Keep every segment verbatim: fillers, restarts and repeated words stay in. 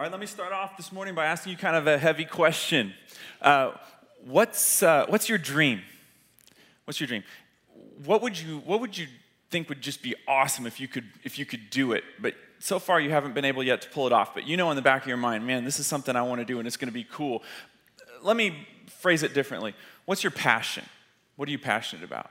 All right, let me start off this morning by asking you kind of a heavy question. Uh, what's uh, what's your dream? What's your dream? What would you what would you think would just be awesome if you could if you could do it? But so far you haven't been able yet to pull it off. But you know in the back of your mind, man, this is something I want to do and it's going to be cool. Let me phrase it differently. What's your passion? What are you passionate about?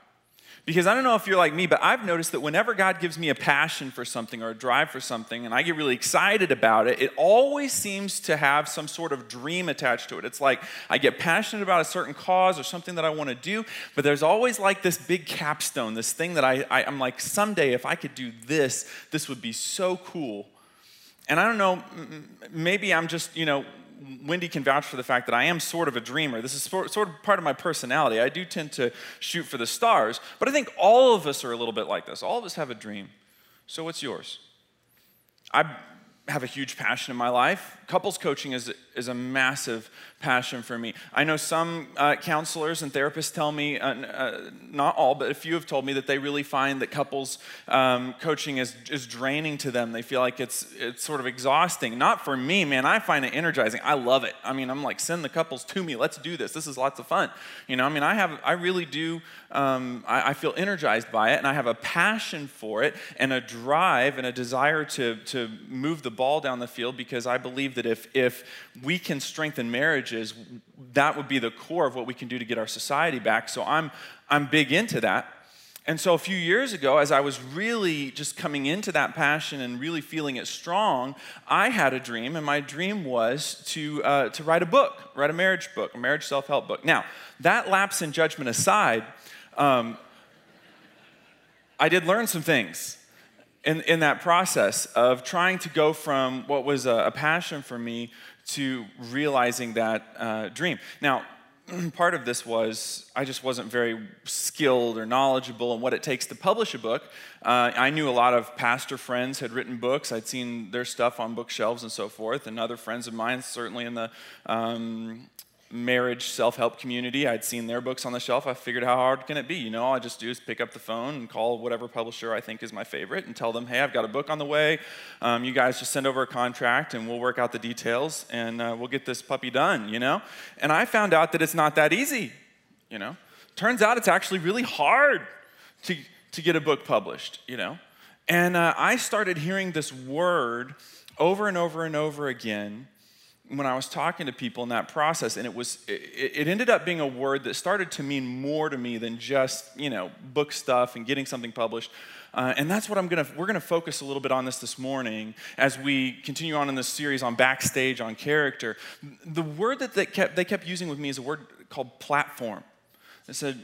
Because I don't know if you're like me, but I've noticed that whenever God gives me a passion for something or a drive for something, and I get really excited about it, it always seems to have some sort of dream attached to it. It's like I get passionate about a certain cause or something that I want to do, but there's always like this big capstone, this thing that I, I, I'm like, someday if I could do this, this would be so cool. And I don't know, maybe I'm just, you know, Wendy can vouch for the fact that I am sort of a dreamer. This is sort of part of my personality. I do tend to shoot for the stars, but I think all of us are a little bit like this. All of us have a dream. So what's yours? I have a huge passion in my life. Couples coaching is, is a massive passion for me. I know some uh, counselors and therapists tell me, uh, uh, not all, but a few have told me that they really find that couples um, coaching is, is draining to them. They feel like it's it's sort of exhausting. Not for me, man. I find it energizing. I love it. I mean, I'm like, send the couples to me. Let's do this. This is lots of fun. You know, I mean, I have, I really do, um, I, I feel energized by it, and I have a passion for it and a drive and a desire to to move the ball down the field, because I believe that That if, if we can strengthen marriages, that would be the core of what we can do to get our society back. So I'm I'm big into that. And so a few years ago, as I was really just coming into that passion and really feeling it strong, I had a dream, and my dream was to uh, to write a book, write a marriage book, a marriage self-help book. Now, that lapse in judgment aside, um, I did learn some things In, in that process of trying to go from what was a, a passion for me to realizing that uh, dream. Now, part of this was I just wasn't very skilled or knowledgeable in what it takes to publish a book. Uh, I knew a lot of pastor friends had written books. I'd seen their stuff on bookshelves and so forth, and other friends of mine, certainly in the um, marriage self-help community, I'd seen their books on the shelf. I figured, how hard can it be? You know, all I just do is pick up the phone and call whatever publisher I think is my favorite and tell them, hey, I've got a book on the way. Um, you guys just send over a contract and we'll work out the details and uh, we'll get this puppy done, you know? And I found out that it's not that easy, you know? Turns out it's actually really hard to, to get a book published, you know? And uh, I started hearing this word over and over and over again when I was talking to people in that process, and it was, it, it ended up being a word that started to mean more to me than just, you know, book stuff and getting something published. Uh, and that's what I'm gonna, we're gonna focus a little bit on this this morning as we continue on in this series on backstage, on character. The word that they kept, they kept using with me is a word called platform. They said,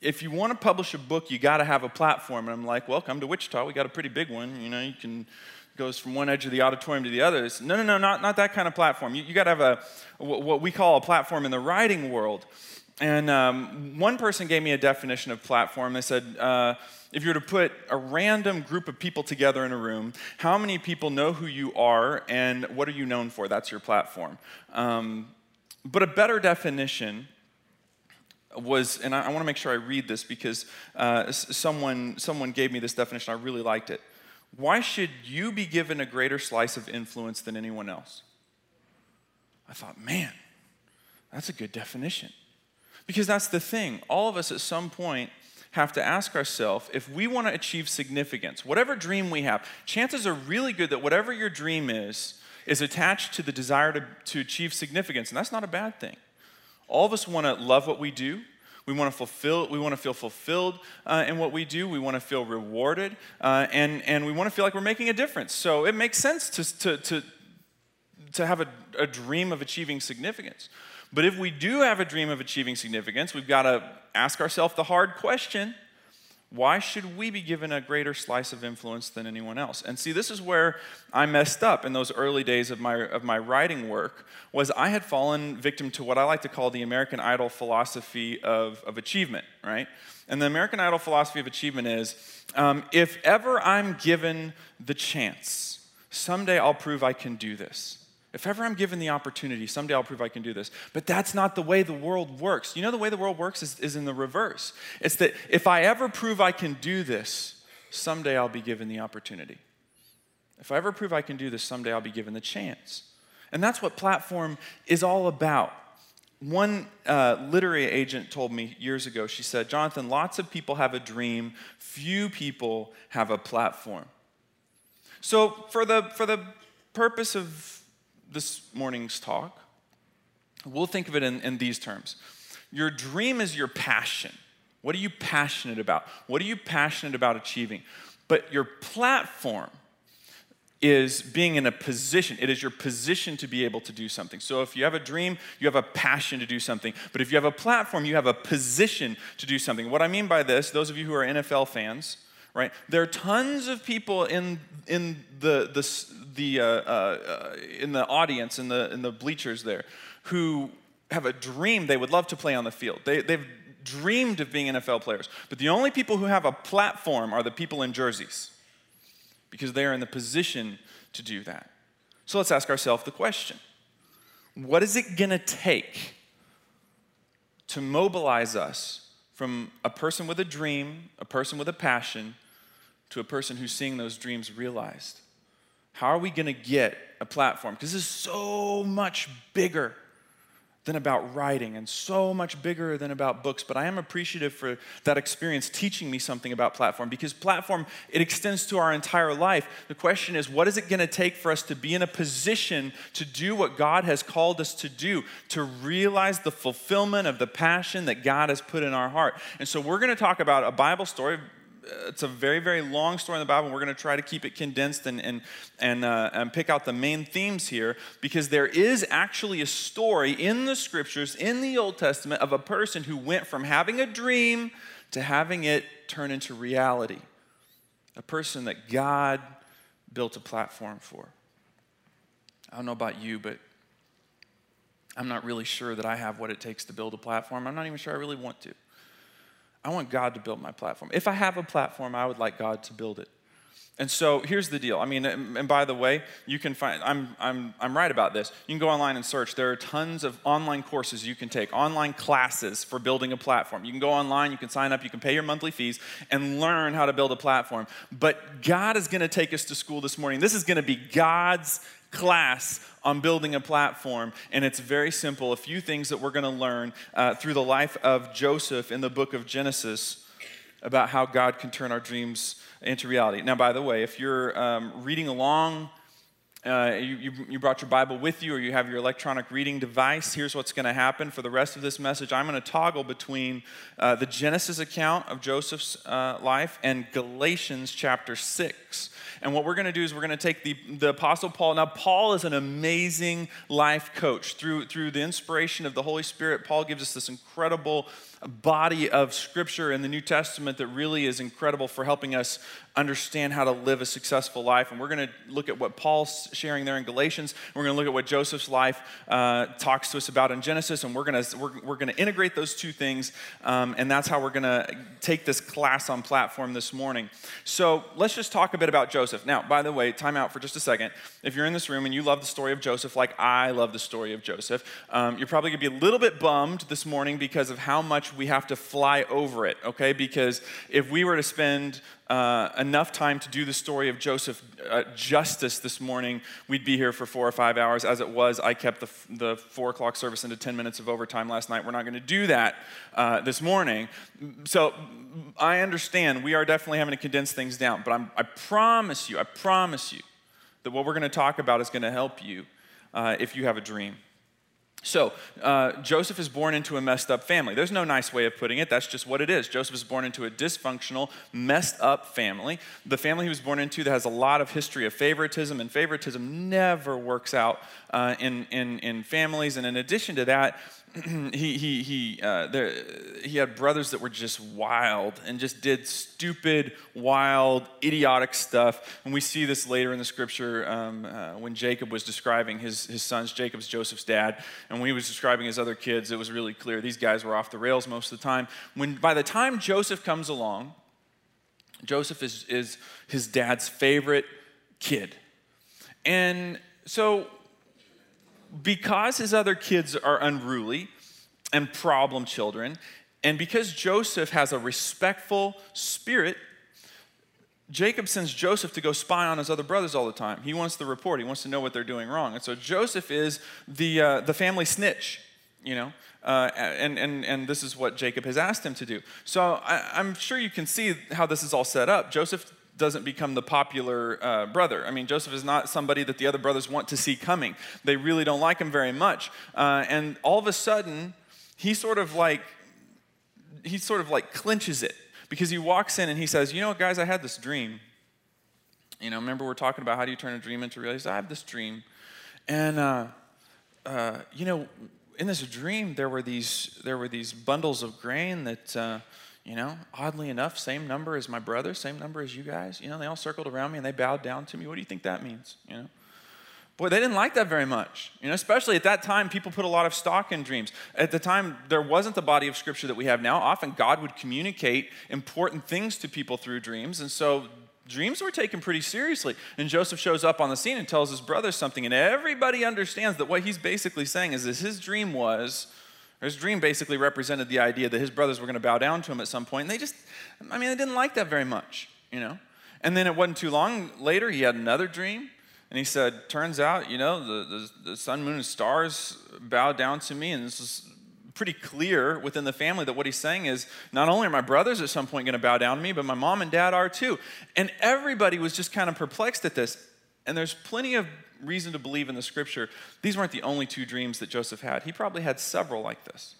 if you want to publish a book, you got to have a platform. And I'm like, well, come to Wichita. We got a pretty big one. You know, you can, goes from one edge of the auditorium to the other. It's, no, no, no, not, not that kind of platform. You, you got to have a what we call a platform in the writing world. And um, one person gave me a definition of platform. They said, uh, if you were to put a random group of people together in a room, how many people know who you are and what are you known for? That's your platform. Um, but a better definition was, and I, I want to make sure I read this because uh, someone someone gave me this definition. I really liked it. Why should you be given a greater slice of influence than anyone else? I thought, man, that's a good definition. Because that's the thing. All of us at some point have to ask ourselves, if we want to achieve significance, whatever dream we have, chances are really good that whatever your dream is, is attached to the desire to, to achieve significance. And that's not a bad thing. All of us want to love what we do. We want to fulfill. We want to feel fulfilled uh, in what we do. We want to feel rewarded, uh, and and we want to feel like we're making a difference. So it makes sense to to to, to have a, a dream of achieving significance. But if we do have a dream of achieving significance, we've got to ask ourselves the hard question: why should we be given a greater slice of influence than anyone else? And see, this is where I messed up in those early days of my of my writing work. Was I had fallen victim to what I like to call the American Idol philosophy of, of achievement, right? And the American Idol philosophy of achievement is, um, if ever I'm given the chance, someday I'll prove I can do this. If ever I'm given the opportunity, someday I'll prove I can do this. But that's not the way the world works. You know, the way the world works is, is in the reverse. It's that if I ever prove I can do this, someday I'll be given the opportunity. If I ever prove I can do this, someday I'll be given the chance. And that's what platform is all about. One uh, literary agent told me years ago, she said, Jonathan, lots of people have a dream. Few people have a platform. So for the, for the purpose of this morning's talk, we'll think of it in, in these terms. Your dream is your passion. What are you passionate about? What are you passionate about achieving? But your platform is being in a position. It is your position to be able to do something. So if you have a dream, you have a passion to do something. But if you have a platform, you have a position to do something. What I mean by this, those of you who are N F L fans, right? There are tons of people in in the the the uh, uh, in the audience, in the in the bleachers there, who have a dream. They would love to play on the field. They they've dreamed of being N F L players. But the only people who have a platform are the people in jerseys, because they are in the position to do that. So let's ask ourselves the question, what is it gonna take to mobilize us from a person with a dream, a person with a passion, to a person who's seeing those dreams realized? How are we gonna get a platform? Because this is so much bigger than about writing and so much bigger than about books. But I am appreciative for that experience teaching me something about platform, because platform, it extends to our entire life. The question is, what is it gonna take for us to be in a position to do what God has called us to do, to realize the fulfillment of the passion that God has put in our heart? And so we're gonna talk about a Bible story. It's a very, very long story in the Bible, and we're going to try to keep it condensed and and and, uh, and pick out the main themes here, because there is actually a story in the Scriptures, in the Old Testament, of a person who went from having a dream to having it turn into reality. A person that God built a platform for. I don't know about you, but I'm not really sure that I have what it takes to build a platform. I'm not even sure I really want to. I want God to build my platform. If I have a platform, I would like God to build it. And so here's the deal. I mean, and by the way, you can find, I'm, I'm, I'm right about this. You can go online and search. There are tons of online courses you can take, online classes for building a platform. You can go online, you can sign up, you can pay your monthly fees and learn how to build a platform. But God is gonna take us to school this morning. This is gonna be God's class on building a platform, and it's very simple. A few things that we're going to learn uh, through the life of Joseph in the book of Genesis about how God can turn our dreams into reality. Now, by the way, if you're um, reading along, uh, you, you, you brought your Bible with you, or you have your electronic reading device, here's what's going to happen for the rest of this message. I'm going to toggle between uh, the Genesis account of Joseph's uh, life and Galatians chapter six. And what we're going to do is we're going to take the, the Apostle Paul. Now, Paul is an amazing life coach. Through, through the inspiration of the Holy Spirit, Paul gives us this incredible body of Scripture in the New Testament that really is incredible for helping us understand how to live a successful life. And we're going to look at what Paul's sharing there in Galatians. We're going to look at what Joseph's life uh, talks to us about in Genesis. And we're going to we're, we're going to integrate those two things. Um, and that's how we're going to take this class on platform this morning. So let's just talk a bit about Joseph. Now, by the way, time out for just a second. If you're in this room and you love the story of Joseph like I love the story of Joseph, um, you're probably going to be a little bit bummed this morning because of how much we have to fly over it, okay? Because if we were to spend uh, enough time to do the story of Joseph uh, justice this morning, we'd be here for four or five hours. As it was, I kept the, the four o'clock service into ten minutes of overtime last night. We're not going to do that uh, this morning. So I understand we are definitely having to condense things down, but I'm, I promise you, I promise you that what we're going to talk about is going to help you uh, if you have a dream. So, uh, Joseph is born into a messed up family. There's no nice way of putting it. That's just what it is. Joseph is born into a dysfunctional, messed up family. The family he was born into that has a lot of history of favoritism, and favoritism never works out uh, in, in, in families. And in addition to that, he he he uh, there, he had brothers that were just wild and just did stupid, wild, idiotic stuff. And we see this later in the Scripture um, uh, when Jacob was describing his his sons. Jacob's Joseph's dad, and when he was describing his other kids, it was really clear these guys were off the rails most of the time. When by the time Joseph comes along, Joseph is is his dad's favorite kid, and so, because his other kids are unruly and problem children, and because Joseph has a respectful spirit, Jacob sends Joseph to go spy on his other brothers all the time. He wants the report. He wants to know what they're doing wrong. And so Joseph is the, uh, the family snitch, you know, uh, and, and, and this is what Jacob has asked him to do. So I, I'm sure you can see how this is all set up. Joseph doesn't become the popular uh, brother. I mean, Joseph is not somebody that the other brothers want to see coming. They really don't like him very much. Uh, and all of a sudden, he sort of like, he sort of like clinches it. Because he walks in and he says, you know, guys, I had this dream. You know, remember we're talking about how do you turn a dream into reality? I have this dream. And, uh, uh, you know, in this dream, there were these there were these bundles of grain that, uh, you know, oddly enough, same number as my brother, same number as you guys. You know, they all circled around me and they bowed down to me. What do you think that means, you know? Boy, they didn't like that very much. You know, especially at that time, people put a lot of stock in dreams. At the time, there wasn't the body of Scripture that we have now. Often, God would communicate important things to people through dreams, and so dreams were taken pretty seriously. And Joseph shows up on the scene and tells his brother something, and everybody understands that what he's basically saying is this: his dream was, or his dream basically represented the idea that his brothers were going to bow down to him at some point, and they just, I mean, they didn't like that very much, you know. And then it wasn't too long later, he had another dream. And he said, turns out, you know, the, the, the sun, moon, and stars bow down to me. And this is pretty clear within the family that what he's saying is, not only are my brothers at some point going to bow down to me, but my mom and dad are too. And everybody was just kind of perplexed at this. And there's plenty of reason to believe in the Scripture, these weren't the only two dreams that Joseph had. He probably had several like this.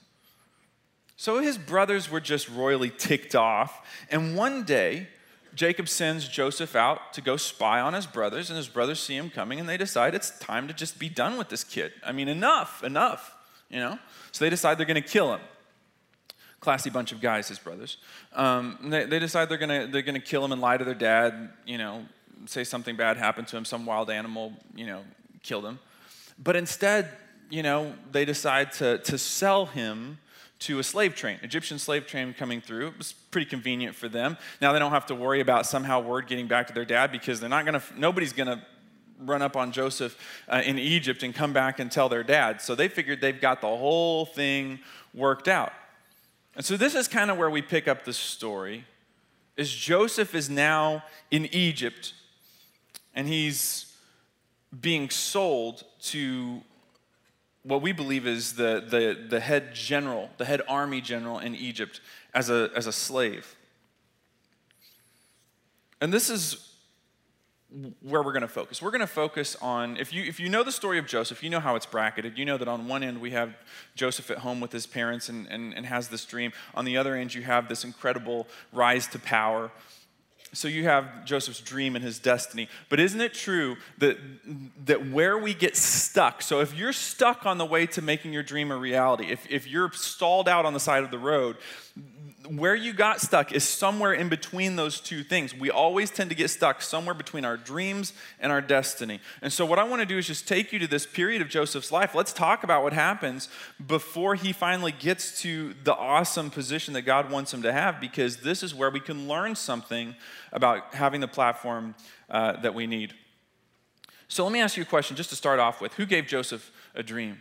So his brothers were just royally ticked off. And one day, Jacob sends Joseph out to go spy on his brothers, and his brothers see him coming, and they decide it's time to just be done with this kid. I mean, enough, enough, you know? So they decide they're going to kill him. Classy bunch of guys, his brothers. Um, they, they decide they're going to they're going to kill him and lie to their dad, you know, say something bad happened to him, some wild animal, you know, killed him. But instead, you know, they decide to to sell him to a slave train, Egyptian slave train coming through. It was pretty convenient for them. Now they don't have to worry about somehow word getting back to their dad, because they're not going to, nobody's going to run up on Joseph uh, in Egypt and come back and tell their dad. So they figured they've got the whole thing worked out. And so this is kind of where we pick up the story, is Joseph is now in Egypt, and he's being sold to what we believe is the, the, the head general, the head army general in Egypt as a, as a slave. And this is where we're going to focus. We're going to focus on, if you, if you know the story of Joseph, you know how it's bracketed. You know that on one end we have Joseph at home with his parents and, and, and has this dream. On the other end you have this incredible rise to power. So you have Joseph's dream and his destiny. But isn't it true that that where we get stuck, so if you're stuck on the way to making your dream a reality, if, if you're stalled out on the side of the road, where you got stuck is somewhere in between those two things. We always tend to get stuck somewhere between our dreams and our destiny. And so what I want to do is just take you to this period of Joseph's life. Let's talk about what happens before he finally gets to the awesome position that God wants him to have, because this is where we can learn something about having the platform uh, that we need. So let me ask you a question just to start off with. Who gave Joseph a dream?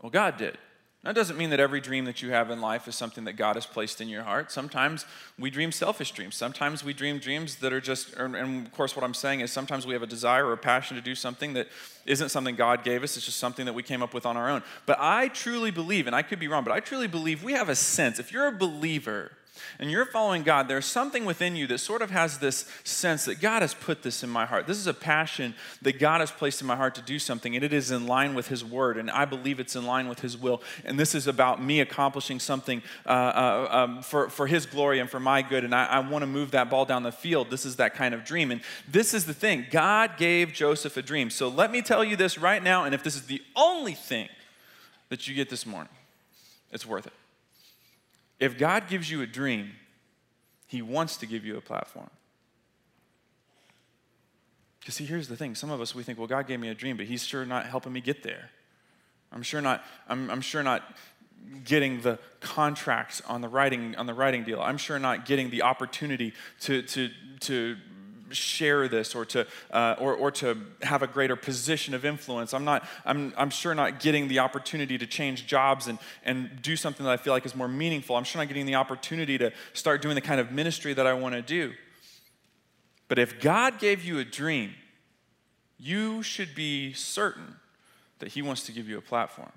Well, God did. That doesn't mean that every dream that you have in life is something that God has placed in your heart. Sometimes we dream selfish dreams. Sometimes we dream dreams that are just, and of course what I'm saying is sometimes we have a desire or a passion to do something that isn't something God gave us. It's just something that we came up with on our own. But I truly believe, and I could be wrong, but I truly believe we have a sense. If you're a believer and you're following God, there's something within you that sort of has this sense that God has put this in my heart. This is a passion that God has placed in my heart to do something, and it is in line with His Word, and I believe it's in line with His will. And this is about me accomplishing something uh, uh, um, for, for His glory and for my good, and I, I want to move that ball down the field. This is that kind of dream. And this is the thing. God gave Joseph a dream. So let me tell you this right now, and if this is the only thing that you get this morning, it's worth it. If God gives you a dream, He wants to give you a platform. Because see, here's the thing. Some of us, we think, well, God gave me a dream, but He's sure not helping me get there. I'm sure not, I'm, I'm sure not getting the contracts on the writing, on the writing deal. I'm sure not getting the opportunity to, to, to share this or to uh, or or to have a greater position of influence. I'm not I'm I'm sure not getting the opportunity to change jobs and and do something that I feel like is more meaningful. I'm sure not getting the opportunity to start doing the kind of ministry that I want to do. But if God gave you a dream, you should be certain that he wants to give you a platform.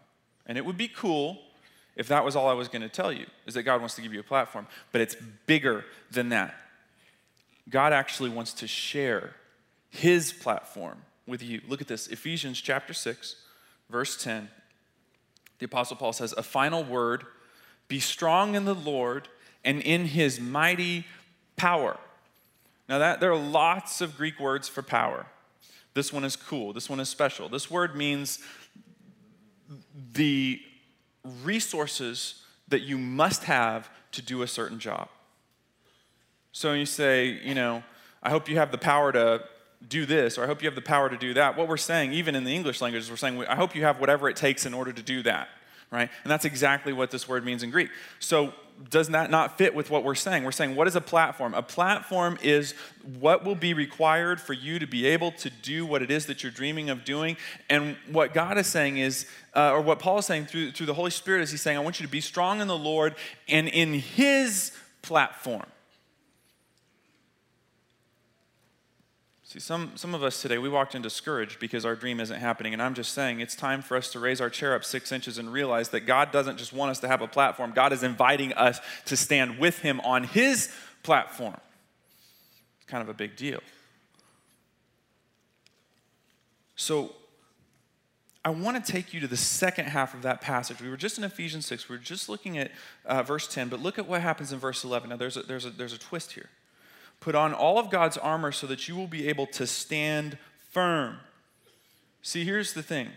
And it would be cool if that was all I was going to tell you, is that God wants to give you a platform. But it's bigger than that. God actually wants to share his platform with you. Look at this, Ephesians chapter six, verse ten. The Apostle Paul says, a final word, be strong in the Lord and in his mighty power. Now that there are lots of Greek words for power. This one is cool. This one is special. This word means the resources that you must have to do a certain job. So you say, you know, I hope you have the power to do this, or I hope you have the power to do that. What we're saying, even in the English language, is we're saying, I hope you have whatever it takes in order to do that, right? And that's exactly what this word means in Greek. So does that not fit with what we're saying? We're saying, what is a platform? A platform is what will be required for you to be able to do what it is that you're dreaming of doing. And what God is saying is, uh, or what Paul is saying through, through the Holy Spirit is he's saying, I want you to be strong in the Lord and in his platform. See, some, some of us today, we walked in discouraged because our dream isn't happening. And I'm just saying, it's time for us to raise our chair up six inches and realize that God doesn't just want us to have a platform. God is inviting us to stand with him on his platform. Kind of a big deal. So I want to take you to the second half of that passage. We were just in Ephesians six. We were just looking at uh, verse ten. But look at what happens in verse eleven. Now, there's a, there's a, there's a twist here. Put on all of God's armor so that you will be able to stand firm. See, here's the thing.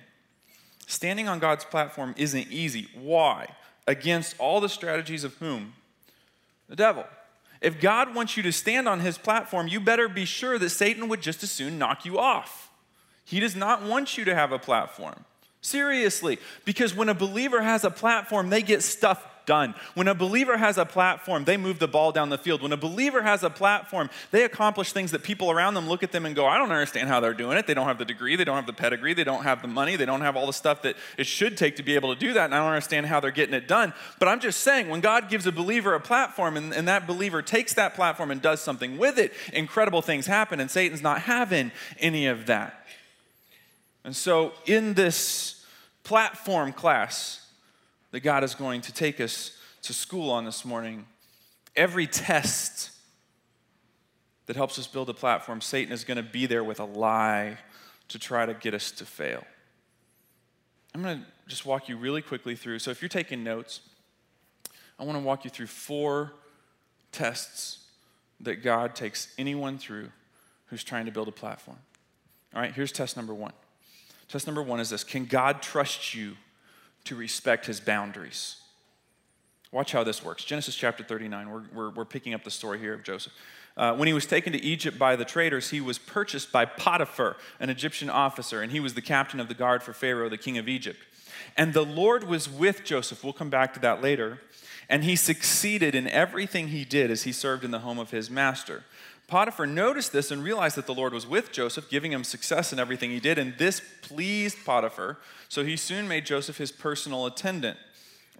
Standing on God's platform isn't easy. Why? Against all the strategies of whom? The devil. If God wants you to stand on his platform, you better be sure that Satan would just as soon knock you off. He does not want you to have a platform. Seriously. Because when a believer has a platform, they get stuff done. When a believer has a platform, they move the ball down the field. When a believer has a platform, they accomplish things that people around them look at them and go, I don't understand how they're doing it. They don't have the degree. They don't have the pedigree. They don't have the money. They don't have all the stuff that it should take to be able to do that. And I don't understand how they're getting it done. But I'm just saying, when God gives a believer a platform and, and that believer takes that platform and does something with it, incredible things happen. And Satan's not having any of that. And so in this platform class that God is going to take us to school on this morning, every test that helps us build a platform, Satan is going to be there with a lie to try to get us to fail. I'm going to just walk you really quickly through. So if you're taking notes, I want to walk you through four tests that God takes anyone through who's trying to build a platform. All right, here's test number one. Test number one is this. Can God trust you to respect his boundaries? Watch how this works. Genesis chapter thirty-nine, we're, we're, we're picking up the story here of Joseph. Uh, when he was taken to Egypt by the traders, he was purchased by Potiphar, an Egyptian officer, and he was the captain of the guard for Pharaoh, the king of Egypt. And the Lord was with Joseph. We'll come back to that later. And he succeeded in everything he did as he served in the home of his master. Potiphar noticed this and realized that the Lord was with Joseph, giving him success in everything he did, and this pleased Potiphar, so he soon made Joseph his personal attendant,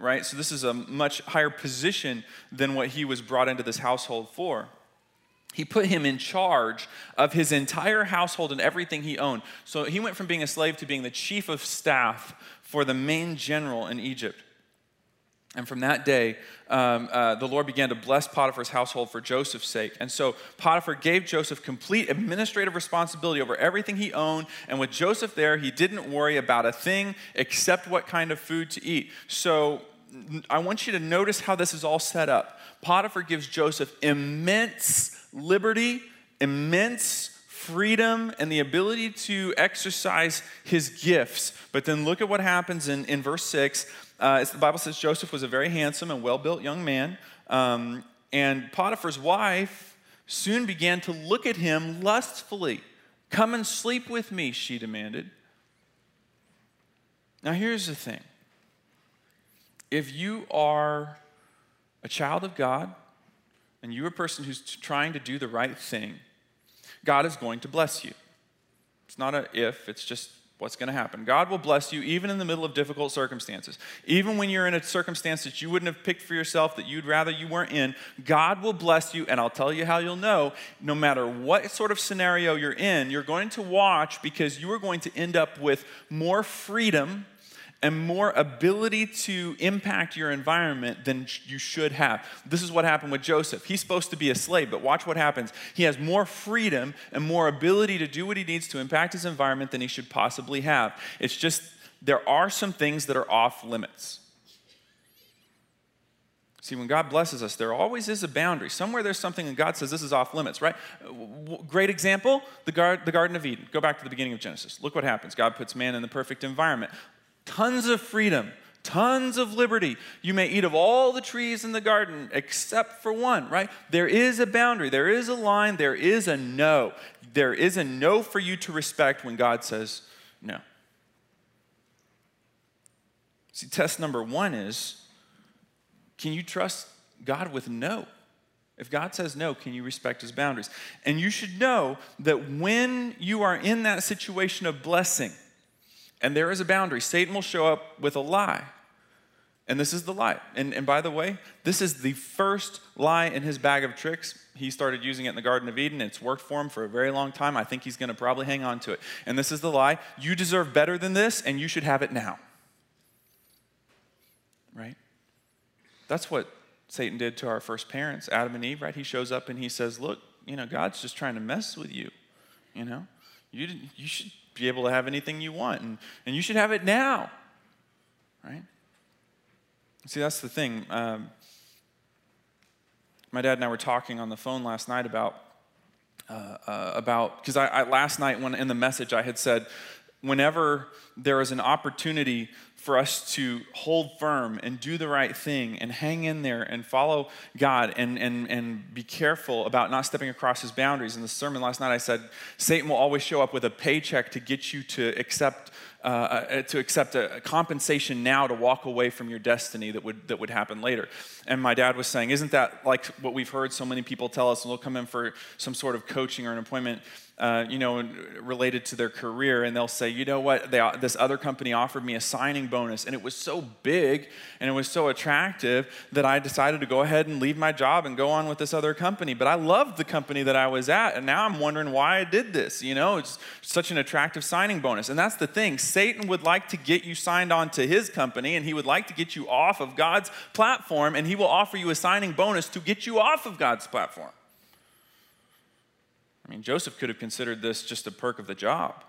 right? So this is a much higher position than what he was brought into this household for. He put him in charge of his entire household and everything he owned. So he went from being a slave to being the chief of staff for the main general in Egypt. And from that day, um, uh, the Lord began to bless Potiphar's household for Joseph's sake. And so Potiphar gave Joseph complete administrative responsibility over everything he owned. And with Joseph there, he didn't worry about a thing except what kind of food to eat. So I want you to notice how this is all set up. Potiphar gives Joseph immense liberty, immense freedom, and the ability to exercise his gifts. But then look at what happens in, in verse six. Uh, it's, the Bible says Joseph was a very handsome and well-built young man. Um, and Potiphar's wife soon began to look at him lustfully. Come and sleep with me, she demanded. Now here's the thing. If you are a child of God, and you're a person who's trying to do the right thing, God is going to bless you. It's not a if, it's just what's going to happen? God will bless you even in the middle of difficult circumstances. Even when you're in a circumstance that you wouldn't have picked for yourself, that you'd rather you weren't in, God will bless you, and I'll tell you how you'll know. No matter what sort of scenario you're in, you're going to watch, because you are going to end up with more freedom and more ability to impact your environment than you should have. This is what happened with Joseph. He's supposed to be a slave, but watch what happens. He has more freedom and more ability to do what he needs to impact his environment than he should possibly have. It's just, there are some things that are off limits. See, when God blesses us, there always is a boundary. Somewhere there's something and God says this is off limits, right? Great example, the Garden of Eden. Go back to the beginning of Genesis. Look what happens. God puts man in the perfect environment. Tons of freedom, tons of liberty. You may eat of all the trees in the garden except for one, right? There is a boundary. There is a line. There is a no. There is a no for you to respect when God says no. See, test number one is, can you trust God with no? If God says no, can you respect his boundaries? And you should know that when you are in that situation of blessing, and there is a boundary, Satan will show up with a lie. And this is the lie. And, and by the way, this is the first lie in his bag of tricks. He started using it in the Garden of Eden. It's worked for him for a very long time. I think he's going to probably hang on to it. And this is the lie. You deserve better than this, and you should have it now. Right? That's what Satan did to our first parents, Adam and Eve, right? He shows up and he says, look, you know, God's just trying to mess with you, you know? You didn't, you should be able to have anything you want, and, and you should have it now, right? See, that's the thing. Um, my dad and I were talking on the phone last night about, uh, uh, about because I, I last night when in the message I had said, whenever there is an opportunity for us to hold firm and do the right thing and hang in there and follow God and, and, and be careful about not stepping across his boundaries. In the sermon last night I said, Satan will always show up with a paycheck to get you to accept uh, to accept a, a compensation now to walk away from your destiny that would, that would happen later. And my dad was saying, isn't that like what we've heard so many people tell us? And they'll come in for some sort of coaching or an appointment Uh, you know, related to their career, and they'll say, you know what, they, this other company offered me a signing bonus, and it was so big, and it was so attractive that I decided to go ahead and leave my job and go on with this other company, but I loved the company that I was at, and now I'm wondering why I did this, you know, it's such an attractive signing bonus. And that's the thing, Satan would like to get you signed on to his company, and he would like to get you off of God's platform, and he will offer you a signing bonus to get you off of God's platform. I mean, Joseph could have considered this just a perk of the job,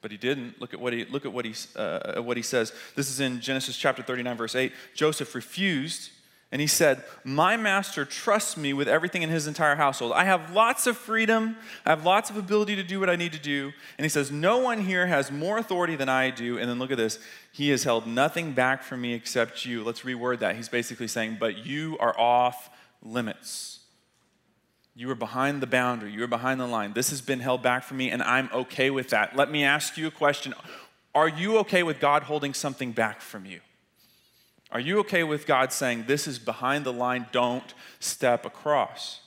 but he didn't. Look at what he look at what he uh, what he says. This is in Genesis chapter thirty-nine, verse eight. Joseph refused, and he said, "My master trusts me with everything in his entire household. I have lots of freedom. I have lots of ability to do what I need to do." And he says, "No one here has more authority than I do." And then look at this. He has held nothing back from me except you. Let's reword that. He's basically saying, "But you are off limits. You are behind the boundary. You are behind the line. This has been held back for me, and I'm okay with that." Let me ask you a question. Are you okay with God holding something back from you? Are you okay with God saying, this is behind the line, don't step across?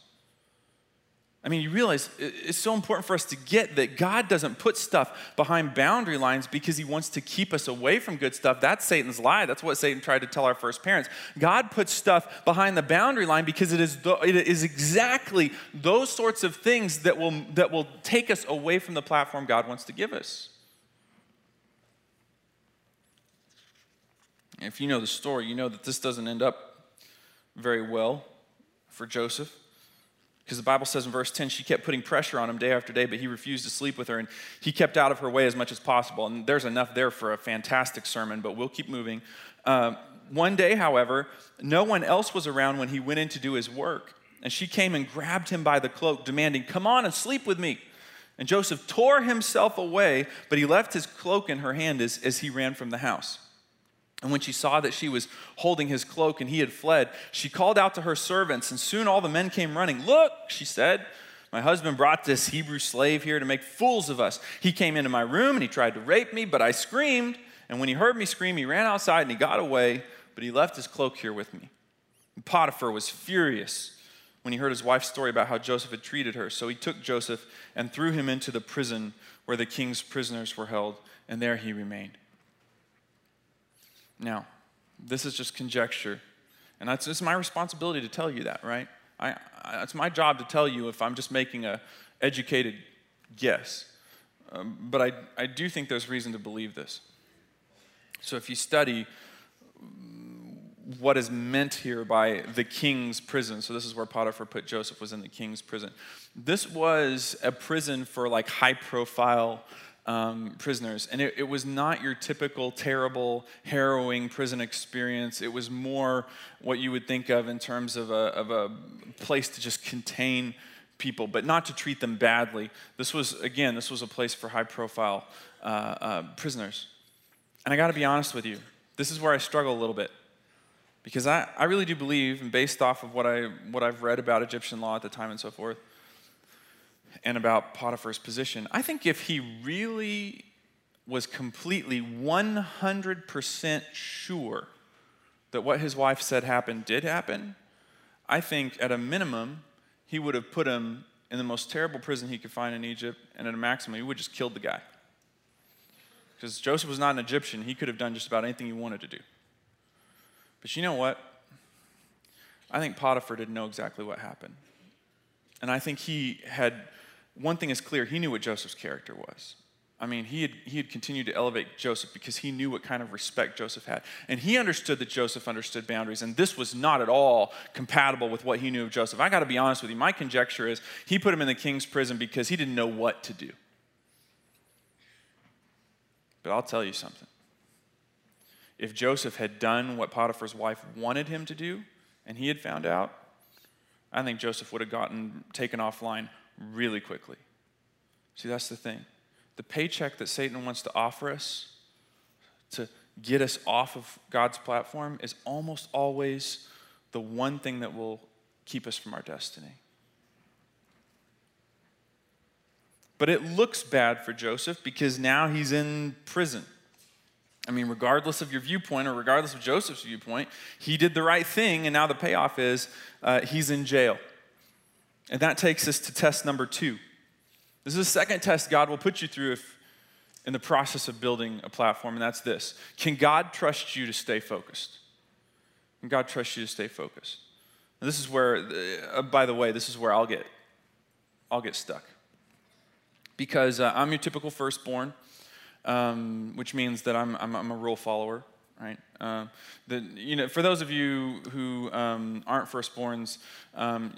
I mean, you realize it's so important for us to get that God doesn't put stuff behind boundary lines because he wants to keep us away from good stuff. That's Satan's lie. That's what Satan tried to tell our first parents. God puts stuff behind the boundary line because it is th- it is exactly those sorts of things that will, that will take us away from the platform God wants to give us. If you know the story, you know that this doesn't end up very well for Joseph. Because the Bible says in verse ten, she kept putting pressure on him day after day, but he refused to sleep with her, and he kept out of her way as much as possible. And there's enough there for a fantastic sermon, but we'll keep moving. Uh, one day, however, no one else was around when he went in to do his work, and she came and grabbed him by the cloak, demanding, "Come on and sleep with me." And Joseph tore himself away, but he left his cloak in her hand as, as he ran from the house. And when she saw that she was holding his cloak and he had fled, she called out to her servants, and soon all the men came running. "Look," she said, "my husband brought this Hebrew slave here to make fools of us. He came into my room and he tried to rape me, but I screamed. And when he heard me scream, he ran outside and he got away, but he left his cloak here with me." And Potiphar was furious when he heard his wife's story about how Joseph had treated her. So he took Joseph and threw him into the prison where the king's prisoners were held, and there he remained. Now, this is just conjecture, and that's, it's my responsibility to tell you that, right? I, I, it's my job to tell you if I'm just making an educated guess. Um, but I, I do think there's reason to believe this. So if you study what is meant here by the king's prison, so this is where Potiphar put Joseph, was in the king's prison. This was a prison for like high-profile um, prisoners, and it, it was not your typical terrible, harrowing prison experience. It was more what you would think of in terms of a, of a place to just contain people, but not to treat them badly. This was, again, this was a place for high-profile uh, uh, prisoners. And I got to be honest with you, this is where I struggle a little bit. Because I, I really do believe, and based off of what, I, what I've read about Egyptian law at the time and so forth, and about Potiphar's position, I think if he really was completely one hundred percent sure that what his wife said happened did happen, I think at a minimum, he would have put him in the most terrible prison he could find in Egypt, and at a maximum, he would have just killed the guy. Because Joseph was not an Egyptian, he could have done just about anything he wanted to do. But you know what? I think Potiphar didn't know exactly what happened. And I think he had, one thing is clear, he knew what Joseph's character was. I mean, he had, he had continued to elevate Joseph because he knew what kind of respect Joseph had. And he understood that Joseph understood boundaries, and this was not at all compatible with what he knew of Joseph. I got to be honest with you, my conjecture is he put him in the king's prison because he didn't know what to do. But I'll tell you something. If Joseph had done what Potiphar's wife wanted him to do, and he had found out, I think Joseph would have gotten taken offline really quickly. See, that's the thing. The paycheck that Satan wants to offer us to get us off of God's platform is almost always the one thing that will keep us from our destiny. But it looks bad for Joseph because now he's in prison. I mean, regardless of your viewpoint or regardless of Joseph's viewpoint, he did the right thing, and now the payoff is uh, he's in jail. And that takes us to test number two. This is the second test God will put you through if, in the process of building a platform, and that's this. Can God trust you to stay focused? Can God trust you to stay focused? And this is where, uh, by the way, this is where I'll get, I'll get stuck. Because uh, I'm your typical firstborn. Um, which means that I'm, I'm, I'm a rule follower, right? Uh, the, you know, for those of you who um, aren't firstborns, um,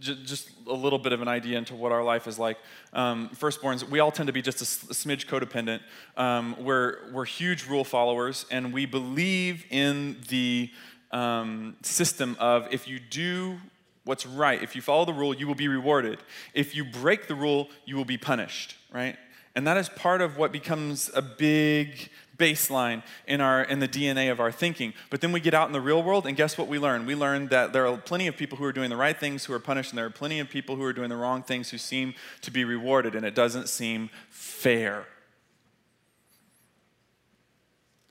j- just a little bit of an idea into what our life is like. Um, firstborns, we all tend to be just a, a smidge codependent. Um, we're we're huge rule followers, and we believe in the um, system of if you do what's right, if you follow the rule, you will be rewarded. If you break the rule, you will be punished, right? And that is part of what becomes a big baseline in our in the D N A of our thinking. But then we get out in the real world, and guess what we learn? We learn that there are plenty of people who are doing the right things who are punished, and there are plenty of people who are doing the wrong things who seem to be rewarded, and it doesn't seem fair.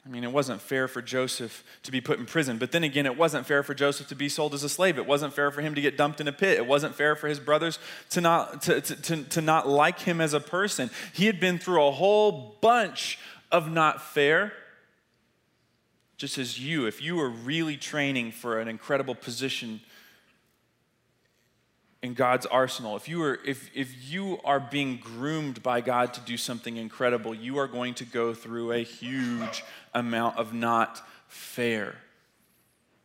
I mean, it wasn't fair for Joseph to be put in prison. But then again, it wasn't fair for Joseph to be sold as a slave. It wasn't fair for him to get dumped in a pit. It wasn't fair for his brothers to not, to, to, to, to not like him as a person. He had been through a whole bunch of not fair. Just as you, if you were really training for an incredible position in God's arsenal, if you are if if you are being groomed by God to do something incredible, you are going to go through a huge amount of not fair.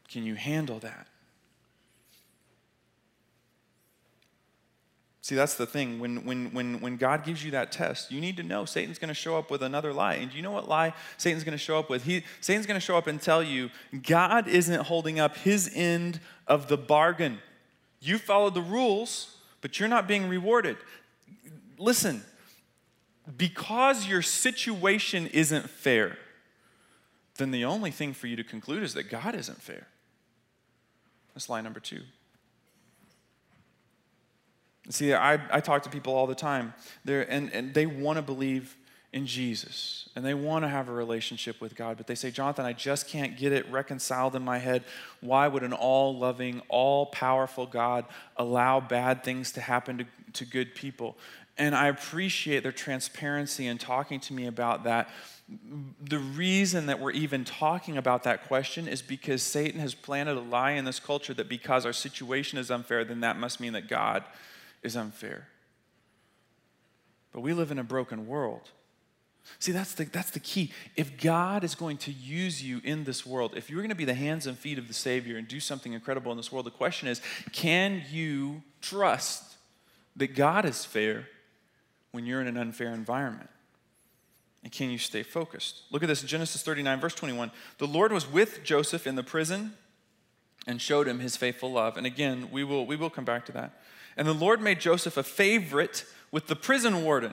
Can you handle that? See, that's the thing. When when when when God gives you that test, you need to know Satan's going to show up with another lie. And you know what lie Satan's going to show up with? He Satan's going to show up and tell you God isn't holding up his end of the bargain. You followed the rules, but you're not being rewarded. Listen, because your situation isn't fair, then the only thing for you to conclude is that God isn't fair. That's lie number two. See, I, I talk to people all the time, They're, and, and they want to believe in Jesus, and they want to have a relationship with God, but they say, Jonathan, I just can't get it reconciled in my head. Why would an all-loving, all-powerful God allow bad things to happen to, to good people? And I appreciate their transparency in talking to me about that. The reason that we're even talking about that question is because Satan has planted a lie in this culture that because our situation is unfair, then that must mean that God is unfair. But we live in a broken world. See, that's the, that's the key. If God is going to use you in this world, if you're going to be the hands and feet of the Savior and do something incredible in this world, the question is, can you trust that God is fair when you're in an unfair environment? And can you stay focused? Look at this in Genesis thirty-nine, verse twenty-one. The Lord was with Joseph in the prison and showed him his faithful love. And again, we will, we will come back to that. And the Lord made Joseph a favorite with the prison warden.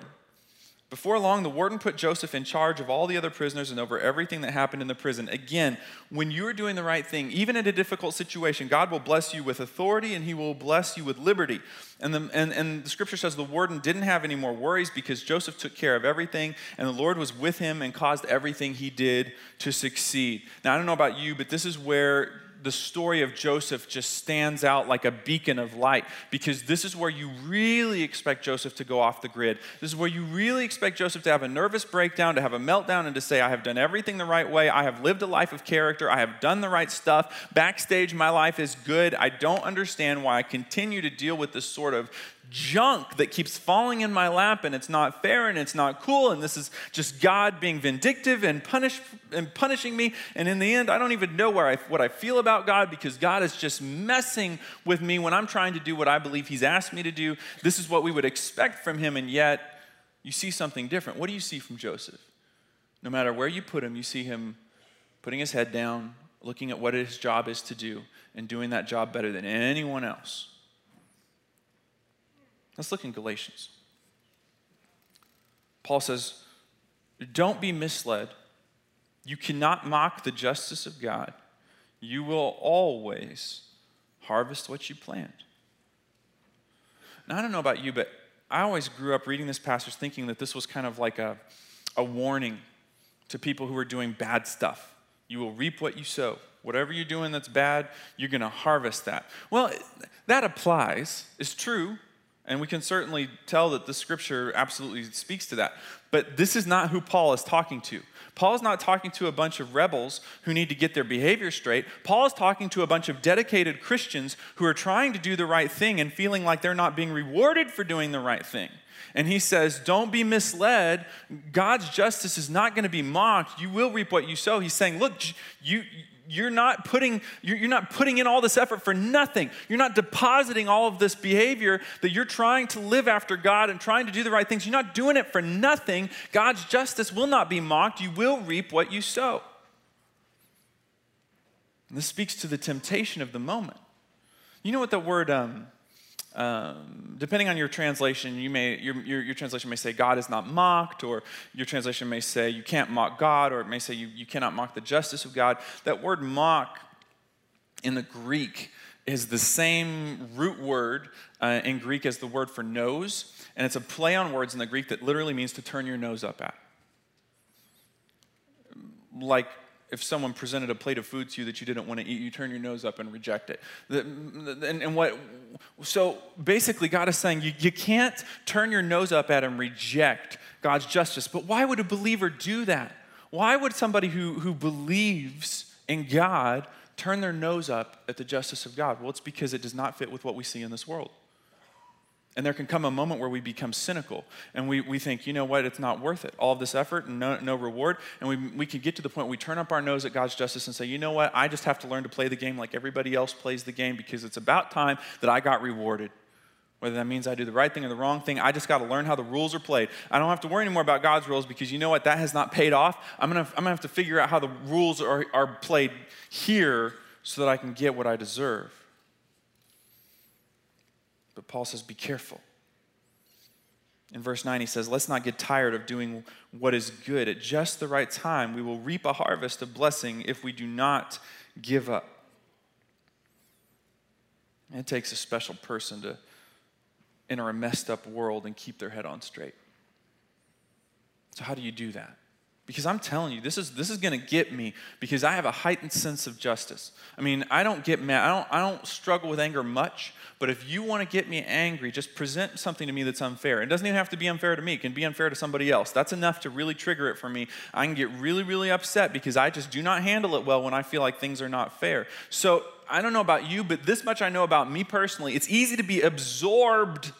Before long, the warden put Joseph in charge of all the other prisoners and over everything that happened in the prison. Again, when you're doing the right thing, even in a difficult situation, God will bless you with authority and he will bless you with liberty. And the, and, and the scripture says the warden didn't have any more worries because Joseph took care of everything and the Lord was with him and caused everything he did to succeed. Now, I don't know about you, but this is where the story of Joseph just stands out like a beacon of light, because this is where you really expect Joseph to go off the grid. This is where you really expect Joseph to have a nervous breakdown, to have a meltdown, and to say, I have done everything the right way. I have lived a life of character. I have done the right stuff. Backstage, my life is good. I don't understand why I continue to deal with this sort of junk that keeps falling in my lap, and it's not fair and it's not cool, and this is just God being vindictive and punish and punishing me, and in the end I don't even know where I, what I feel about God, because God is just messing with me when I'm trying to do what I believe he's asked me to do. This is what we would expect from him, and yet you see something different. What do you see from Joseph? No matter where you put him, you see him putting his head down, looking at what his job is to do, and doing that job better than anyone else. Let's look in Galatians. Paul says, don't be misled. You cannot mock the justice of God. You will always harvest what you plant. Now, I don't know about you, but I always grew up reading this passage thinking that this was kind of like a, a warning to people who were doing bad stuff. You will reap what you sow. Whatever you're doing that's bad, you're going to harvest that. Well, that applies. It's true. And we can certainly tell that the scripture absolutely speaks to that. But this is not who Paul is talking to. Paul's not talking to a bunch of rebels who need to get their behavior straight. Paul is talking to a bunch of dedicated Christians who are trying to do the right thing and feeling like they're not being rewarded for doing the right thing. And he says, don't be misled. God's justice is not going to be mocked. You will reap what you sow. He's saying, look, you... You're not putting, you're not putting in all this effort for nothing. You're not depositing all of this behavior that you're trying to live after God and trying to do the right things. You're not doing it for nothing. God's justice will not be mocked. You will reap what you sow. And this speaks to the temptation of the moment. You know what the word, um, um, depending on your translation, you may your, your, your translation may say God is not mocked, or your translation may say you can't mock God, or it may say you, you cannot mock the justice of God. That word mock in the Greek is the same root word uh, in Greek as the word for nose, and it's a play on words in the Greek that literally means to turn your nose up at. Like, if someone presented a plate of food to you that you didn't want to eat, you turn your nose up and reject it. The, and, and what? So basically God is saying you, you can't turn your nose up at and reject God's justice. But why would a believer do that? Why would somebody who, who believes in God turn their nose up at the justice of God? Well, it's because it does not fit with what we see in this world. And there can come a moment where we become cynical and we, we think, you know what, it's not worth it. All of this effort and no, no reward. And we, we can get to the point where we turn up our nose at God's justice and say, you know what, I just have to learn to play the game like everybody else plays the game, because it's about time that I got rewarded. Whether that means I do the right thing or the wrong thing, I just got to learn how the rules are played. I don't have to worry anymore about God's rules, because you know what, that has not paid off. I'm going to I'm gonna have to figure out how the rules are, are played here so that I can get what I deserve. But Paul says, be careful. In verse nine, he says, let's not get tired of doing what is good. At just the right time, we will reap a harvest of blessing if we do not give up. And it takes a special person to enter a messed up world and keep their head on straight. So how do you do that? Because I'm telling you, this is this is going to get me, because I have a heightened sense of justice. I mean, I don't get mad. I don't, I don't struggle with anger much, but if you want to get me angry, just present something to me that's unfair. It doesn't even have to be unfair to me. It can be unfair to somebody else. That's enough to really trigger it for me. I can get really, really upset because I just do not handle it well when I feel like things are not fair. So I don't know about you, but this much I know about me personally. It's easy to be absorbed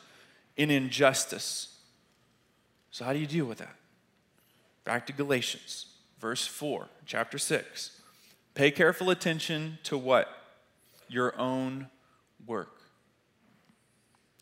in injustice. So how do you deal with that? Back to Galatians, verse four, chapter six. Pay careful attention to what? Your own work.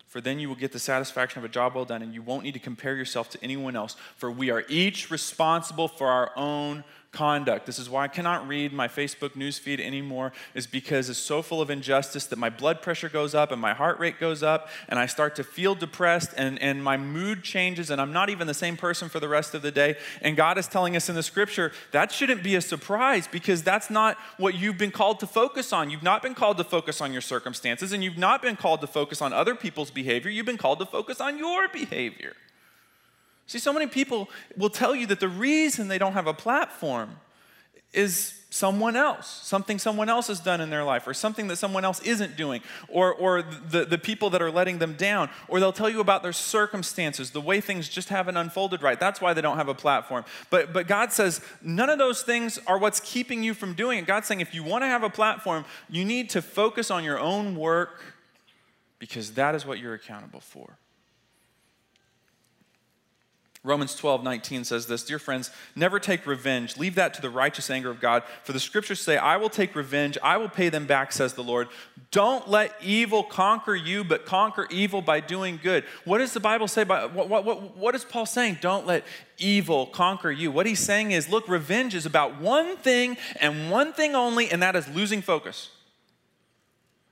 For then you will get the satisfaction of a job well done, and you won't need to compare yourself to anyone else. For we are each responsible for our own conduct. This is why I cannot read my Facebook newsfeed anymore, is because it's so full of injustice that my blood pressure goes up and my heart rate goes up and I start to feel depressed and, and my mood changes and I'm not even the same person for the rest of the day. And God is telling us in the scripture, that shouldn't be a surprise, because that's not what you've been called to focus on. You've not been called to focus on your circumstances, and you've not been called to focus on other people's behavior. You've been called to focus on your behavior. See, so many people will tell you that the reason they don't have a platform is someone else, something someone else has done in their life, or something that someone else isn't doing, or, or the, the people that are letting them down, or they'll tell you about their circumstances, the way things just haven't unfolded right. That's why they don't have a platform. But, but God says none of those things are what's keeping you from doing it. God's saying if you want to have a platform, you need to focus on your own work, because that is what you're accountable for. Romans twelve nineteen says this, "Dear friends, never take revenge. Leave that to the righteous anger of God. For the scriptures say, I will take revenge. I will pay them back, says the Lord. Don't let evil conquer you, but conquer evil by doing good." What does the Bible say? By, what, what, what, what is Paul saying? Don't let evil conquer you. What he's saying is, look, revenge is about one thing and one thing only, and that is losing focus.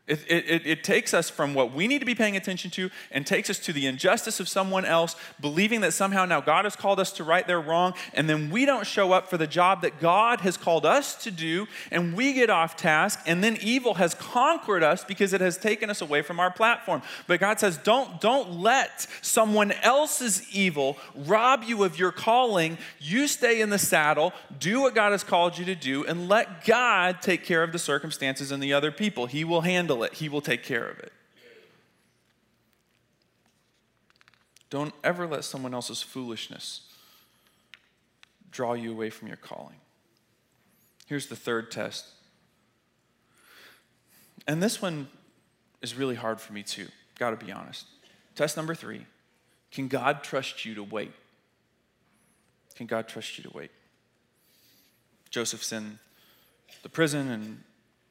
It, it, it takes us from what we need to be paying attention to and takes us to the injustice of someone else, believing that somehow now God has called us to right their wrong, and then we don't show up for the job that God has called us to do, and we get off task, and then evil has conquered us because it has taken us away from our platform. But God says, don't, don't let someone else's evil rob you of your calling. You stay in the saddle, do what God has called you to do, and let God take care of the circumstances and the other people. He will handle it. He will take care of it. Don't ever let someone else's foolishness draw you away from your calling. Here's the third test. And this one is really hard for me too. Got to be honest. Test number three. Can God trust you to wait? Can God trust you to wait? Joseph's in the prison, and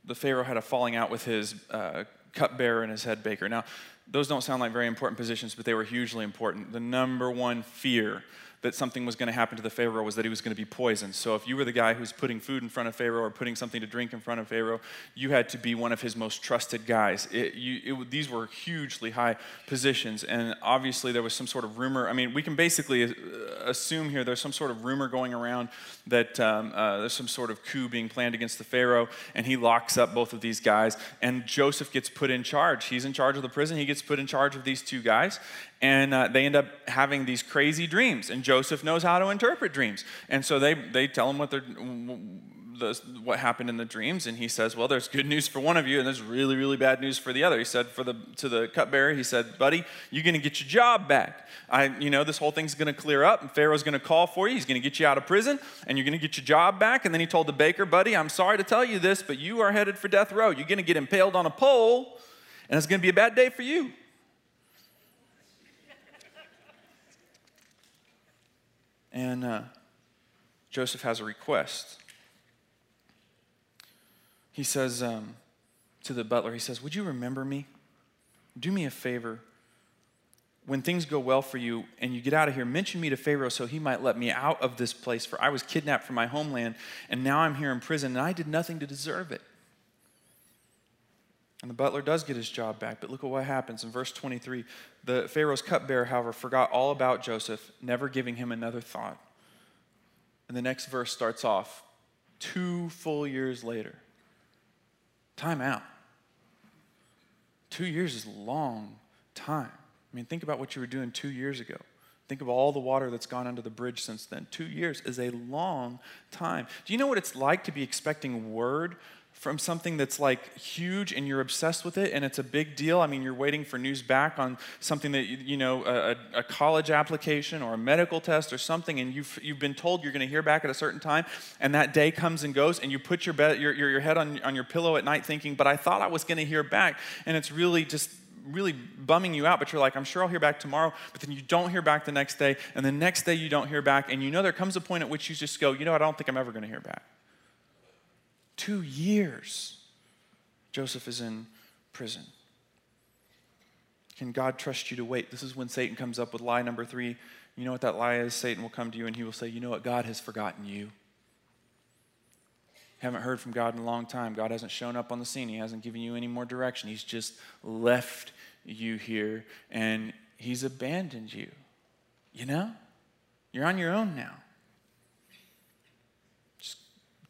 the Pharaoh had a falling out with his uh, cupbearer and his head baker. Now, those don't sound like very important positions, but they were hugely important. The number one fear that something was going to happen to the Pharaoh was that he was going to be poisoned. So if you were the guy who was putting food in front of Pharaoh or putting something to drink in front of Pharaoh, you had to be one of his most trusted guys. It, you, it, these were hugely high positions, and obviously there was some sort of rumor. I mean, we can basically assume here there's some sort of rumor going around that um, uh, there's some sort of coup being planned against the Pharaoh, and he locks up both of these guys, and Joseph gets put in charge. He's in charge of the prison. He gets put in charge of these two guys, and uh, they end up having these crazy dreams, and Joseph knows how to interpret dreams. And so they, they tell him what they're, the, what happened in the dreams, and he says, well, there's good news for one of you, and there's really, really bad news for the other. He said for the to the cupbearer, he said, buddy, you're going to get your job back. I, you know, this whole thing's going to clear up, and Pharaoh's going to call for you. He's going to get you out of prison, and you're going to get your job back. And then he told the baker, buddy, I'm sorry to tell you this, but you are headed for death row. You're going to get impaled on a pole, and it's going to be a bad day for you. And uh, Joseph has a request. He says um, to the butler, he says, would you remember me? Do me a favor. When things go well for you and you get out of here, mention me to Pharaoh so he might let me out of this place, for I was kidnapped from my homeland, and now I'm here in prison, and I did nothing to deserve it. And the butler does get his job back, but look at what happens. In verse twenty-three, the Pharaoh's cupbearer, however, forgot all about Joseph, never giving him another thought. And the next verse starts off, two full years later. Time out. Two years is a long time. I mean, think about what you were doing two years ago. Think of all the water that's gone under the bridge since then. Two years is a long time. Do you know what it's like to be expecting word from something that's like huge and you're obsessed with it and it's a big deal? I mean, you're waiting for news back on something that, you, you know, a, a college application or a medical test or something, and you've, you've been told you're going to hear back at a certain time, and that day comes and goes, and you put your, be- your, your, your head on, on your pillow at night thinking, but I thought I was going to hear back, and it's really just... really bumming you out, but you're like, I'm sure I'll hear back tomorrow, but then you don't hear back the next day, and the next day you don't hear back, and you know there comes a point at which you just go, you know, I don't think I'm ever going to hear back. Two years, Joseph is in prison. Can God trust you to wait? This is when Satan comes up with lie number three. You know what that lie is? Satan will come to you and he will say, you know what? God has forgotten you. Haven't heard from God in a long time. God hasn't shown up on the scene. He hasn't given you any more direction. He's just left you here, and he's abandoned you. You know? You're on your own now. Just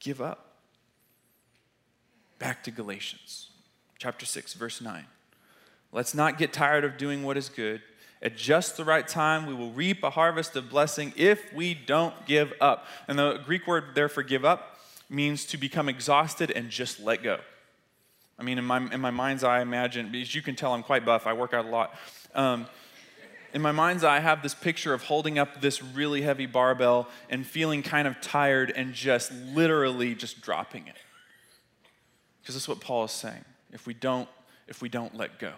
give up. Back to Galatians, chapter six, verse nine. Let's not get tired of doing what is good. At just the right time, we will reap a harvest of blessing if we don't give up. And the Greek word there for give up means to become exhausted and just let go. I mean, in my in my mind's eye, I imagine, as you can tell, I'm quite buff. I work out a lot. Um, in my mind's eye, I have this picture of holding up this really heavy barbell and feeling kind of tired and just literally just dropping it. Because that's what Paul is saying. If we don't, if we don't let go.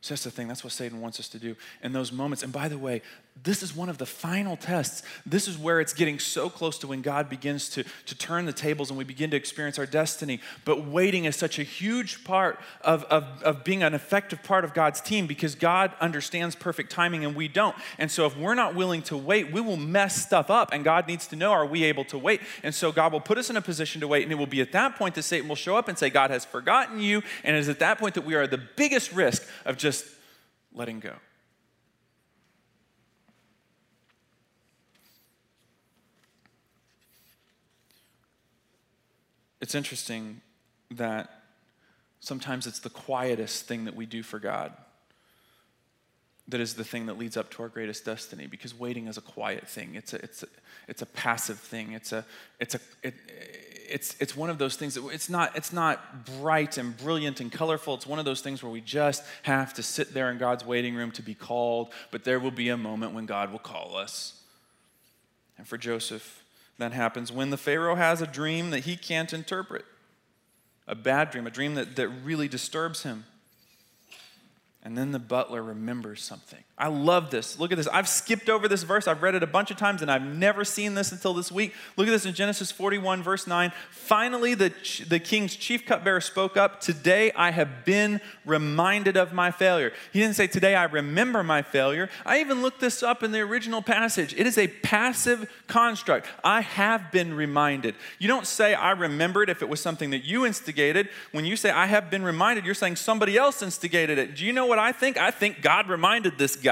So that's the thing. That's what Satan wants us to do in those moments. And by the way, this is one of the final tests. This is where it's getting so close to when God begins to, to turn the tables and we begin to experience our destiny. But waiting is such a huge part of, of, of being an effective part of God's team, because God understands perfect timing and we don't. And so if we're not willing to wait, we will mess stuff up. And God needs to know, are we able to wait? And so God will put us in a position to wait. And it will be at that point that Satan will show up and say, God has forgotten you. And it is at that point that we are at the biggest risk of just Just letting go. It's interesting that sometimes it's the quietest thing that we do for God that is the thing that leads up to our greatest destiny, because waiting is a quiet thing. It's a it's a, it's a passive thing. It's a it's a it, It's it's one of those things that it's not it's not bright and brilliant and colorful. It's one of those things where we just have to sit there in God's waiting room to be called, but there will be a moment when God will call us. And for Joseph, that happens when the Pharaoh has a dream that he can't interpret. A bad dream, a dream that, that really disturbs him. And then the butler remembers something. I love this. Look at this. I've skipped over this verse. I've read it a bunch of times, and I've never seen this until this week. Look at this in Genesis forty-one, verse nine. Finally, the, the king's chief cupbearer spoke up. Today I have been reminded of my failure. He didn't say, today I remember my failure. I even looked this up in the original passage. It is a passive construct. I have been reminded. You don't say, I remembered, if it was something that you instigated. When you say, I have been reminded, you're saying somebody else instigated it. Do you know what I think? I think God reminded this guy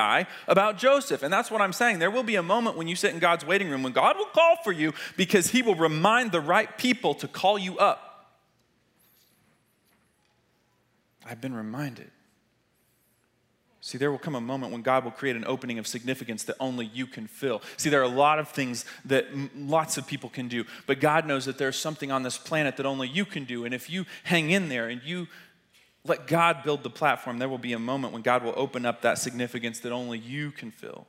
about Joseph. And that's what I'm saying. There will be a moment when you sit in God's waiting room when God will call for you, because he will remind the right people to call you up. I've been reminded. See, there will come a moment when God will create an opening of significance that only you can fill. See, there are a lot of things that m- lots of people can do, but God knows that there's something on this planet that only you can do. And if you hang in there and you let God build the platform, there will be a moment when God will open up that significance that only you can fill.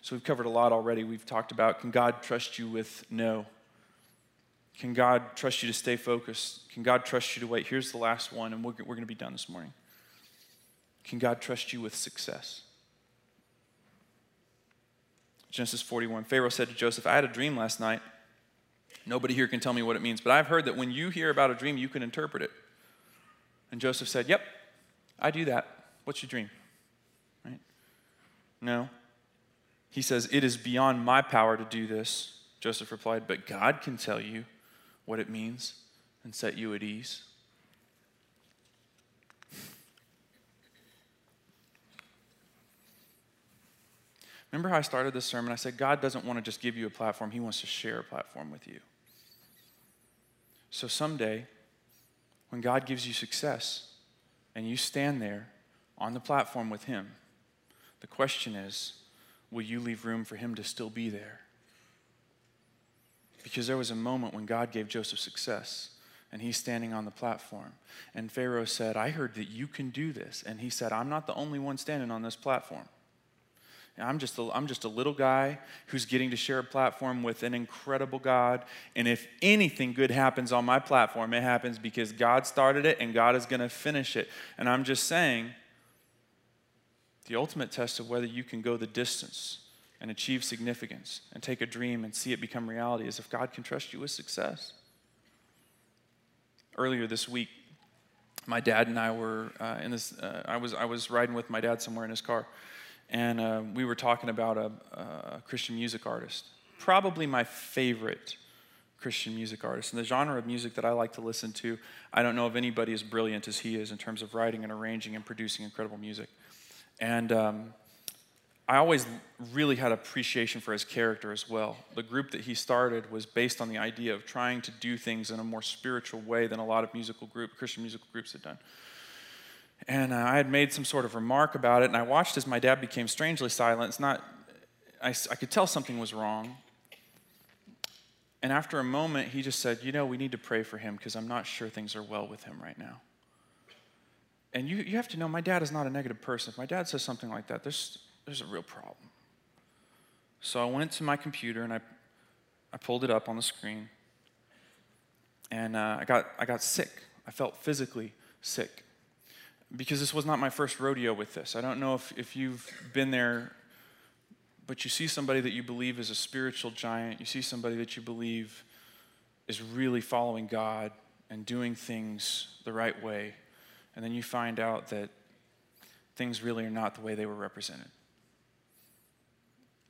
So we've covered a lot already. We've talked about, can God trust you with no? Can God trust you to stay focused? Can God trust you to wait? Here's the last one, and we're, we're going to be done this morning. Can God trust you with success? Genesis forty-one, Pharaoh said to Joseph, I had a dream last night. Nobody here can tell me what it means, but I've heard that when you hear about a dream, you can interpret it. And Joseph said, yep, I do that. What's your dream? Right? No. He says, it is beyond my power to do this. Joseph replied, but God can tell you what it means and set you at ease. Remember how I started this sermon? I said, God doesn't want to just give you a platform. He wants to share a platform with you. So someday, when God gives you success and you stand there on the platform with him, The question is, will you leave room for him to still be there? Because there was a moment when God gave Joseph success, and he's standing on the platform. And Pharaoh said, I heard that you can do this. And he said, I'm not the only one standing on this platform. And I'm just a, I'm just a little guy who's getting to share a platform with an incredible God. And if anything good happens on my platform, it happens because God started it and God is going to finish it. And I'm just saying, the ultimate test of whether you can go the distance and achieve significance and take a dream and see it become reality is if God can trust you with success. Earlier this week, my dad and I were uh, in this. Uh, I was I was riding with my dad somewhere in his car, and uh, we were talking about a, a Christian music artist, probably my favorite Christian music artist. And the genre of music that I like to listen to, I don't know if anybody as brilliant as he is in terms of writing and arranging and producing incredible music. And um, I always really had appreciation for his character as well. The group that he started was based on the idea of trying to do things in a more spiritual way than a lot of musical group, Christian musical groups had done. And uh, I had made some sort of remark about it, and I watched as my dad became strangely silent. It's not, I, I could tell something was wrong. And after a moment, he just said, you know, we need to pray for him because I'm not sure things are well with him right now. And you, you have to know, my dad is not a negative person. If my dad says something like that, there's there's a real problem. So I went to my computer and I I pulled it up on the screen. And uh, I got I got sick. I felt physically sick because this was not my first rodeo with this. I don't know if, if you've been there, but you see somebody that you believe is a spiritual giant. You see somebody that you believe is really following God and doing things the right way. And then you find out that things really are not the way they were represented.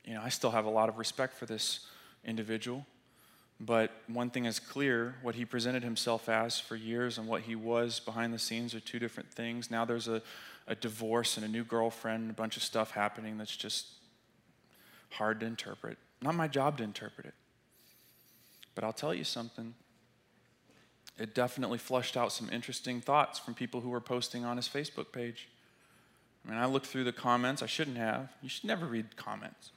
You know, I still have a lot of respect for this individual, but one thing is clear, what he presented himself as for years and what he was behind the scenes are two different things. Now there's a, a divorce and a new girlfriend, a bunch of stuff happening that's just hard to interpret. Not my job to interpret it. But I'll tell you something. It definitely flushed out some interesting thoughts from people who were posting on his Facebook page. I mean, I looked through the comments. I shouldn't have. You should never read comments.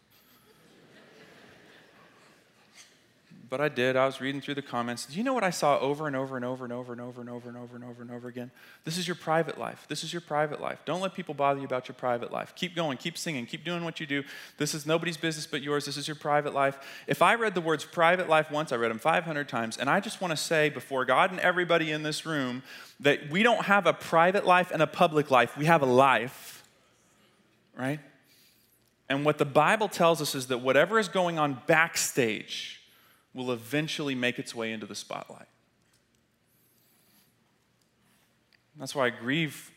But I did. I was reading through the comments. Do you know what I saw over and over and over and over and over and over and over and over and over again? This is your private life. This is your private life. Don't let people bother you about your private life. Keep going. Keep singing. Keep doing what you do. This is nobody's business but yours. This is your private life. If I read the words private life once, I read them five hundred times. And I just want to say before God and everybody in this room that we don't have a private life and a public life. We have a life, right? And what the Bible tells us is that whatever is going on backstage will eventually make its way into the spotlight. That's why I grieve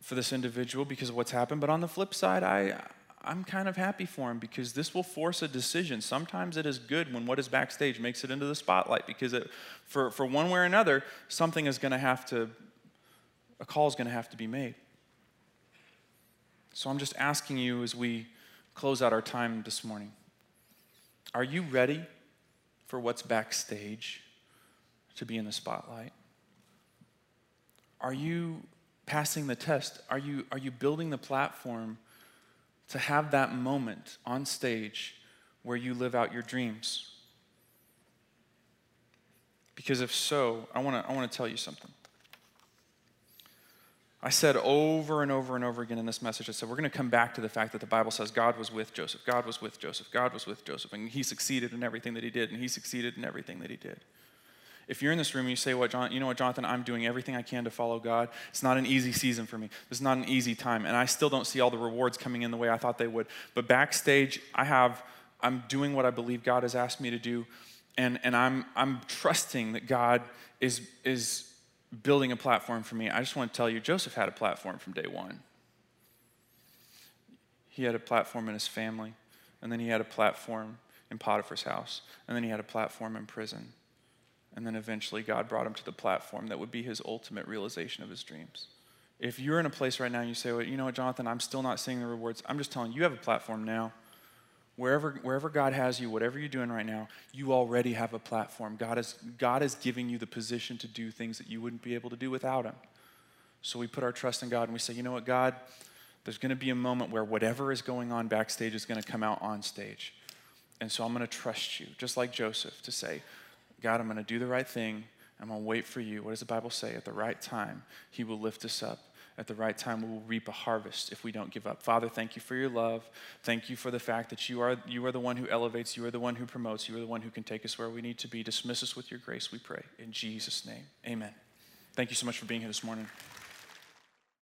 for this individual because of what's happened. But on the flip side, I, I'm kind of happy for him because this will force a decision. Sometimes it is good when what is backstage makes it into the spotlight because it, for, for one way or another, something is going to have to, a call is going to have to be made. So I'm just asking you as we close out our time this morning, are you ready for what's backstage to be in the spotlight? Are you passing the test? Are you, are you building the platform to have that moment on stage where you live out your dreams? Because if so, I want to I want to tell you something. I said over and over and over again in this message, I said, we're going to come back to the fact that the Bible says God was with Joseph, God was with Joseph, God was with Joseph, and he succeeded in everything that he did, and he succeeded in everything that he did. If you're in this room and you say, well, John, you know what, Jonathan, I'm doing everything I can to follow God. It's not an easy season for me. This is not an easy time, and I still don't see all the rewards coming in the way I thought they would. But backstage, I have, I'm doing what I believe God has asked me to do, and, and I'm I'm trusting that God is is... building a platform for me. I just want to tell you, Joseph had a platform from day one. He had a platform in his family, and then he had a platform in Potiphar's house, and then he had a platform in prison. And then eventually God brought him to the platform that would be his ultimate realization of his dreams. If you're in a place right now and you say, well, you know what, Jonathan, I'm still not seeing the rewards. I'm just telling you, you have a platform now. Wherever, wherever God has you, whatever you're doing right now, you already have a platform. God is, God is giving you the position to do things that you wouldn't be able to do without him. So we put our trust in God and we say, you know what, God, There's going to be a moment where whatever is going on backstage is going to come out on stage. And so I'm going to trust you, just like Joseph, to say, God, I'm going to do the right thing. I'm going to wait for you. What does the Bible say? At the right time, he will lift us up. At the right time, we will reap a harvest if we don't give up. Father, thank you for your love. Thank you for the fact that you are, you are the one who elevates. You are the one who promotes. You are the one who can take us where we need to be. Dismiss us with your grace, we pray. In Jesus' name, amen. Thank you so much for being here this morning.